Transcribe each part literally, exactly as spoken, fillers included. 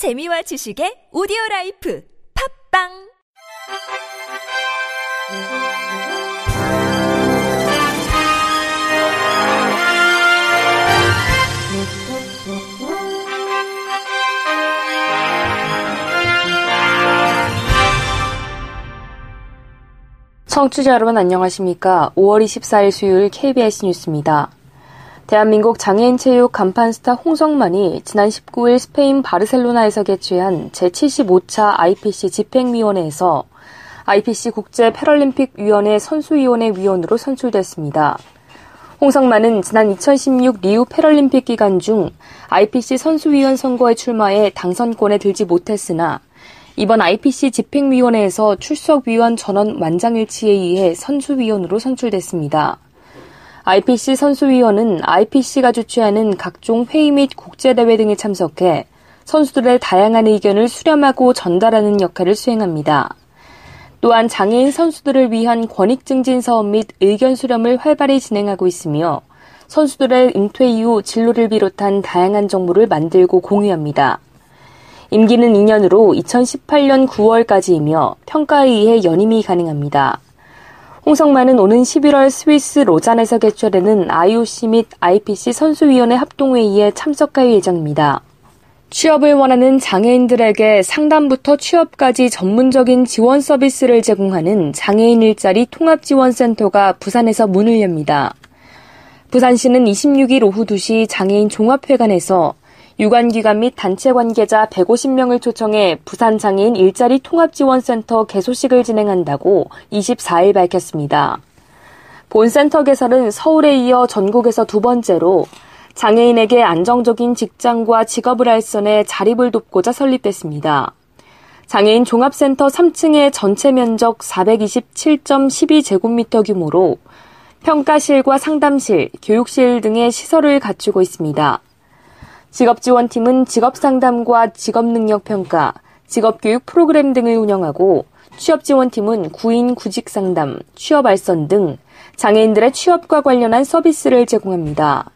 재미와 지식의 오디오라이프 팝빵 청취자 여러분 안녕하십니까. 오월 이십사일 수요일 케이비에스 뉴스입니다. 대한민국 장애인체육 간판스타 홍성만이 지난 십구일 스페인 바르셀로나에서 개최한 제칠십오차 아이피씨 집행위원회에서 아이피씨 국제패럴림픽위원회 선수위원회 위원으로 선출됐습니다. 홍성만은 지난 이천십육 리우 패럴림픽 기간 중 아이피씨 선수위원 선거에 출마해 당선권에 들지 못했으나 이번 아이피씨 집행위원회에서 출석위원 전원 만장일치에 의해 선수위원으로 선출됐습니다. 아이피씨 선수위원은 아이피씨가 주최하는 각종 회의 및 국제대회 등에 참석해 선수들의 다양한 의견을 수렴하고 전달하는 역할을 수행합니다. 또한 장애인 선수들을 위한 권익 증진 사업 및 의견 수렴을 활발히 진행하고 있으며 선수들의 은퇴 이후 진로를 비롯한 다양한 정보를 만들고 공유합니다. 임기는 이 년으로 이천십팔년 구월까지이며 평가에 의해 연임이 가능합니다. 홍성만은 오는 십일월 스위스 로잔에서 개최되는 아이오씨 및 아이피씨 선수위원회 합동회의에 참석할 예정입니다. 취업을 원하는 장애인들에게 상담부터 취업까지 전문적인 지원 서비스를 제공하는 장애인 일자리 통합지원센터가 부산에서 문을 엽니다. 부산시는 이십육일 오후 두시 장애인 종합회관에서 유관기관 및 단체 관계자 백오십명을 초청해 부산장애인 일자리 통합지원센터 개소식을 진행한다고 이십사일 밝혔습니다. 본센터 개설은 서울에 이어 전국에서 두 번째로 장애인에게 안정적인 직장과 직업을 알선해 자립을 돕고자 설립됐습니다. 장애인 종합센터 삼층의 전체 면적 사백이십칠점일이 제곱미터 규모로 평가실과 상담실, 교육실 등의 시설을 갖추고 있습니다. 직업지원팀은 직업상담과 직업능력평가, 직업교육 프로그램 등을 운영하고 취업지원팀은 구인 구직상담, 취업알선 등 장애인들의 취업과 관련한 서비스를 제공합니다.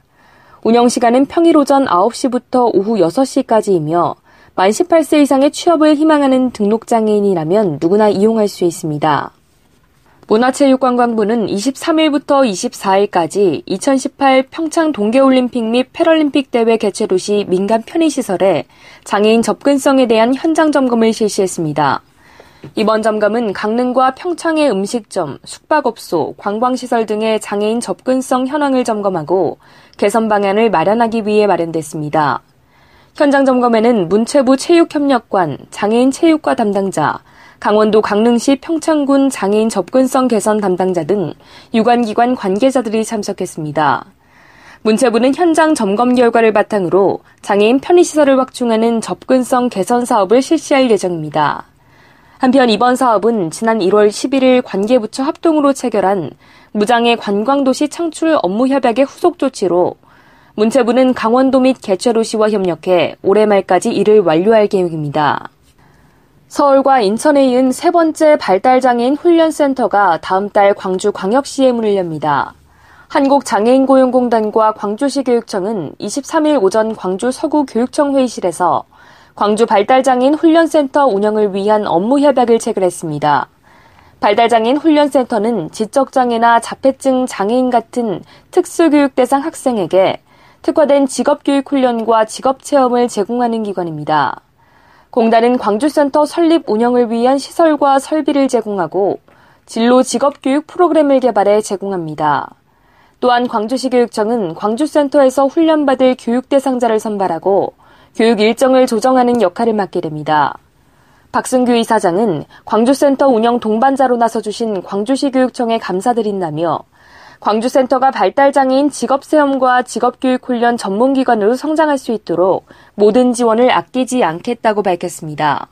운영시간은 평일 오전 아홉시부터 오후 여섯시까지이며 만 십팔세 이상의 취업을 희망하는 등록장애인이라면 누구나 이용할 수 있습니다. 문화체육관광부는 이십삼일부터 이십사일까지 이천십팔 평창 동계올림픽 및 패럴림픽 대회 개최 도시 민간 편의시설에 장애인 접근성에 대한 현장 점검을 실시했습니다. 이번 점검은 강릉과 평창의 음식점, 숙박업소, 관광시설 등의 장애인 접근성 현황을 점검하고 개선 방안을 마련하기 위해 마련됐습니다. 현장 점검에는 문체부 체육협력관, 장애인 체육과 담당자, 강원도 강릉시 평창군 장애인 접근성 개선 담당자 등 유관기관 관계자들이 참석했습니다. 문체부는 현장 점검 결과를 바탕으로 장애인 편의시설을 확충하는 접근성 개선 사업을 실시할 예정입니다. 한편 이번 사업은 지난 일월 십일일 관계부처 합동으로 체결한 무장애 관광도시 창출 업무 협약의 후속 조치로 문체부는 강원도 및 개최도시와 협력해 올해 말까지 이를 완료할 계획입니다. 서울과 인천에 이은 세 번째 발달장애인 훈련센터가 다음 달 광주광역시에 문을 엽니다. 한국장애인고용공단과 광주시 교육청은 이십삼일 오전 광주 서구 교육청 회의실에서 광주 발달장애인 훈련센터 운영을 위한 업무 협약을 체결했습니다. 발달장애인 훈련센터는 지적장애나 자폐증 장애인 같은 특수교육 대상 학생에게 특화된 직업교육 훈련과 직업체험을 제공하는 기관입니다. 공단은 광주센터 설립 운영을 위한 시설과 설비를 제공하고 진로 직업교육 프로그램을 개발해 제공합니다. 또한 광주시 교육청은 광주센터에서 훈련받을 교육 대상자를 선발하고 교육 일정을 조정하는 역할을 맡게 됩니다. 박승규 이사장은 광주센터 운영 동반자로 나서주신 광주시 교육청에 감사드린다며 광주센터가 발달장애인 직업체험과 직업교육훈련 전문기관으로 성장할 수 있도록 모든 지원을 아끼지 않겠다고 밝혔습니다.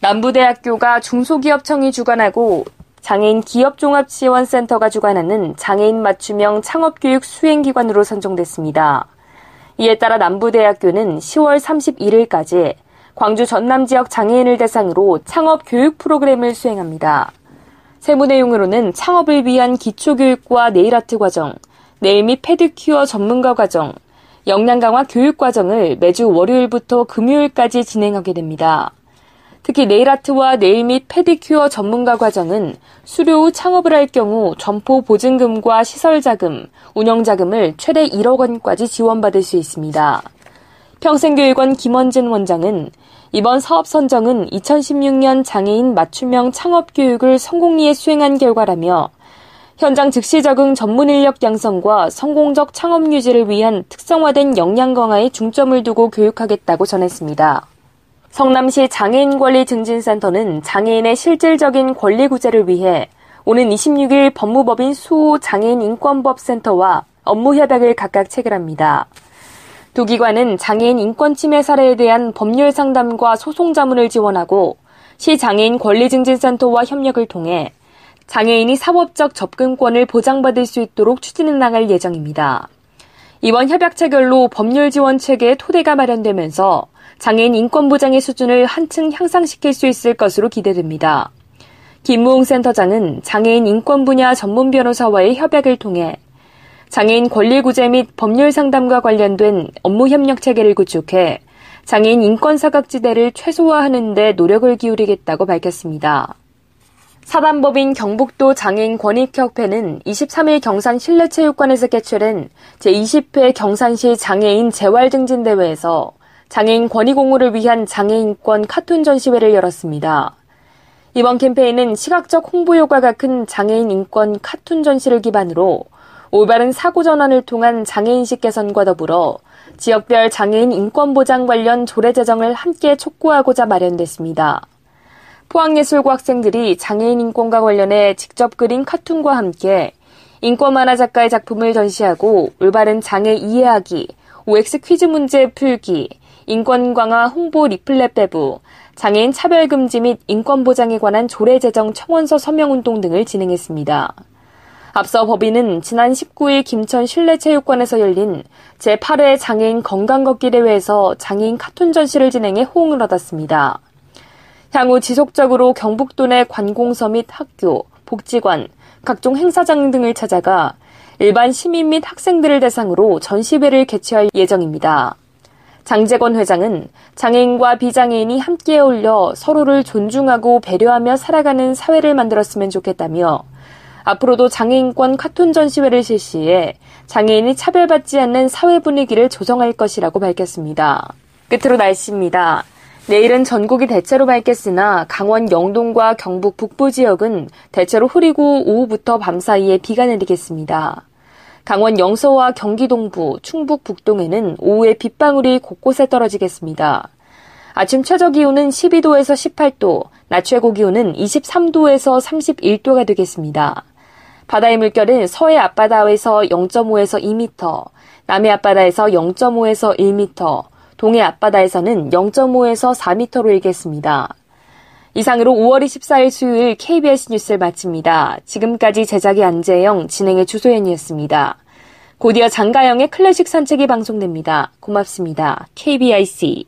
남부대학교가 중소기업청이 주관하고 장애인 기업종합지원센터가 주관하는 장애인 맞춤형 창업교육 수행기관으로 선정됐습니다. 이에 따라 남부대학교는 시월 삼십일일까지 광주 전남지역 장애인을 대상으로 창업교육 프로그램을 수행합니다. 세부 내용으로는 창업을 위한 기초교육과 네일아트 과정, 네일 및 페디큐어 전문가 과정, 역량 강화 교육 과정을 매주 월요일부터 금요일까지 진행하게 됩니다. 특히 네일아트와 네일 및 페디큐어 전문가 과정은 수료 후 창업을 할 경우 점포 보증금과 시설 자금, 운영 자금을 최대 일억 원까지 지원받을 수 있습니다. 평생교육원 김원진 원장은 이번 사업 선정은 이천십육 년 장애인 맞춤형 창업교육을 성공리에 수행한 결과라며 현장 즉시 적응 전문 인력 양성과 성공적 창업 유지를 위한 특성화된 역량 강화에 중점을 두고 교육하겠다고 전했습니다. 성남시 장애인권리증진센터는 장애인의 실질적인 권리 구제를 위해 오는 이십육 일 법무법인 수호 장애인인권법센터와 업무협약을 각각 체결합니다. 두 기관은 장애인 인권침해 사례에 대한 법률 상담과 소송 자문을 지원하고 시 장애인 권리증진센터와 협력을 통해 장애인이 사법적 접근권을 보장받을 수 있도록 추진해 나갈 예정입니다. 이번 협약 체결로 법률 지원 체계의 토대가 마련되면서 장애인 인권 보장의 수준을 한층 향상시킬 수 있을 것으로 기대됩니다. 김무웅 센터장은 장애인 인권 분야 전문 변호사와의 협약을 통해 장애인 권리 구제 및 법률 상담과 관련된 업무 협력 체계를 구축해 장애인 인권 사각지대를 최소화하는 데 노력을 기울이겠다고 밝혔습니다. 사단법인 경북도 장애인권익협회는 이십삼 일 경산 실내체육관에서 개최된 제이십 회 경산시 장애인 재활증진대회에서 장애인 권익 옹호를 위한 장애인권 카툰 전시회를 열었습니다. 이번 캠페인은 시각적 홍보 효과가 큰 장애인 인권 카툰 전시를 기반으로 올바른 사고 전환을 통한 장애인식 개선과 더불어 지역별 장애인 인권 보장 관련 조례 제정을 함께 촉구하고자 마련됐습니다. 포항예술고 학생들이 장애인 인권과 관련해 직접 그린 카툰과 함께 인권 만화 작가의 작품을 전시하고 올바른 장애 이해하기, 오엑스 퀴즈 문제 풀기, 인권 강화 홍보 리플렛 배부, 장애인 차별 금지 및 인권 보장에 관한 조례 제정 청원서 서명 운동 등을 진행했습니다. 앞서 법인은 지난 십구 일 김천 실내체육관에서 열린 제팔 회 장애인 건강 걷기 대회에서 장애인 카툰 전시를 진행해 호응을 얻었습니다. 향후 지속적으로 경북도 내 관공서 및 학교, 복지관, 각종 행사장 등을 찾아가 일반 시민 및 학생들을 대상으로 전시회를 개최할 예정입니다. 장재권 회장은 장애인과 비장애인이 함께 어울려 서로를 존중하고 배려하며 살아가는 사회를 만들었으면 좋겠다며 앞으로도 장애인권 카툰 전시회를 실시해 장애인이 차별받지 않는 사회 분위기를 조성할 것이라고 밝혔습니다. 끝으로 날씨입니다. 내일은 전국이 대체로 맑겠으나 강원 영동과 경북 북부 지역은 대체로 흐리고 오후부터 밤 사이에 비가 내리겠습니다. 강원 영서와 경기 동부, 충북 북동에는 오후에 빗방울이 곳곳에 떨어지겠습니다. 아침 최저 기온은 십이 도에서 십팔 도, 낮 최고 기온은 이십삼 도에서 삼십일 도가 되겠습니다. 바다의 물결은 서해 앞바다에서 영 점 오에서 이 미터, 남해 앞바다에서 영 점 오에서 일 미터, 동해 앞바다에서는 영 점 오에서 사 미터로 일겠습니다. 이상으로 오월 이십사 일 수요일 케이비에스 뉴스를 마칩니다. 지금까지 제작의 안재영, 진행의 주소연이었습니다. 곧이어 장가영의 클래식 산책이 방송됩니다. 고맙습니다. 케이비아이씨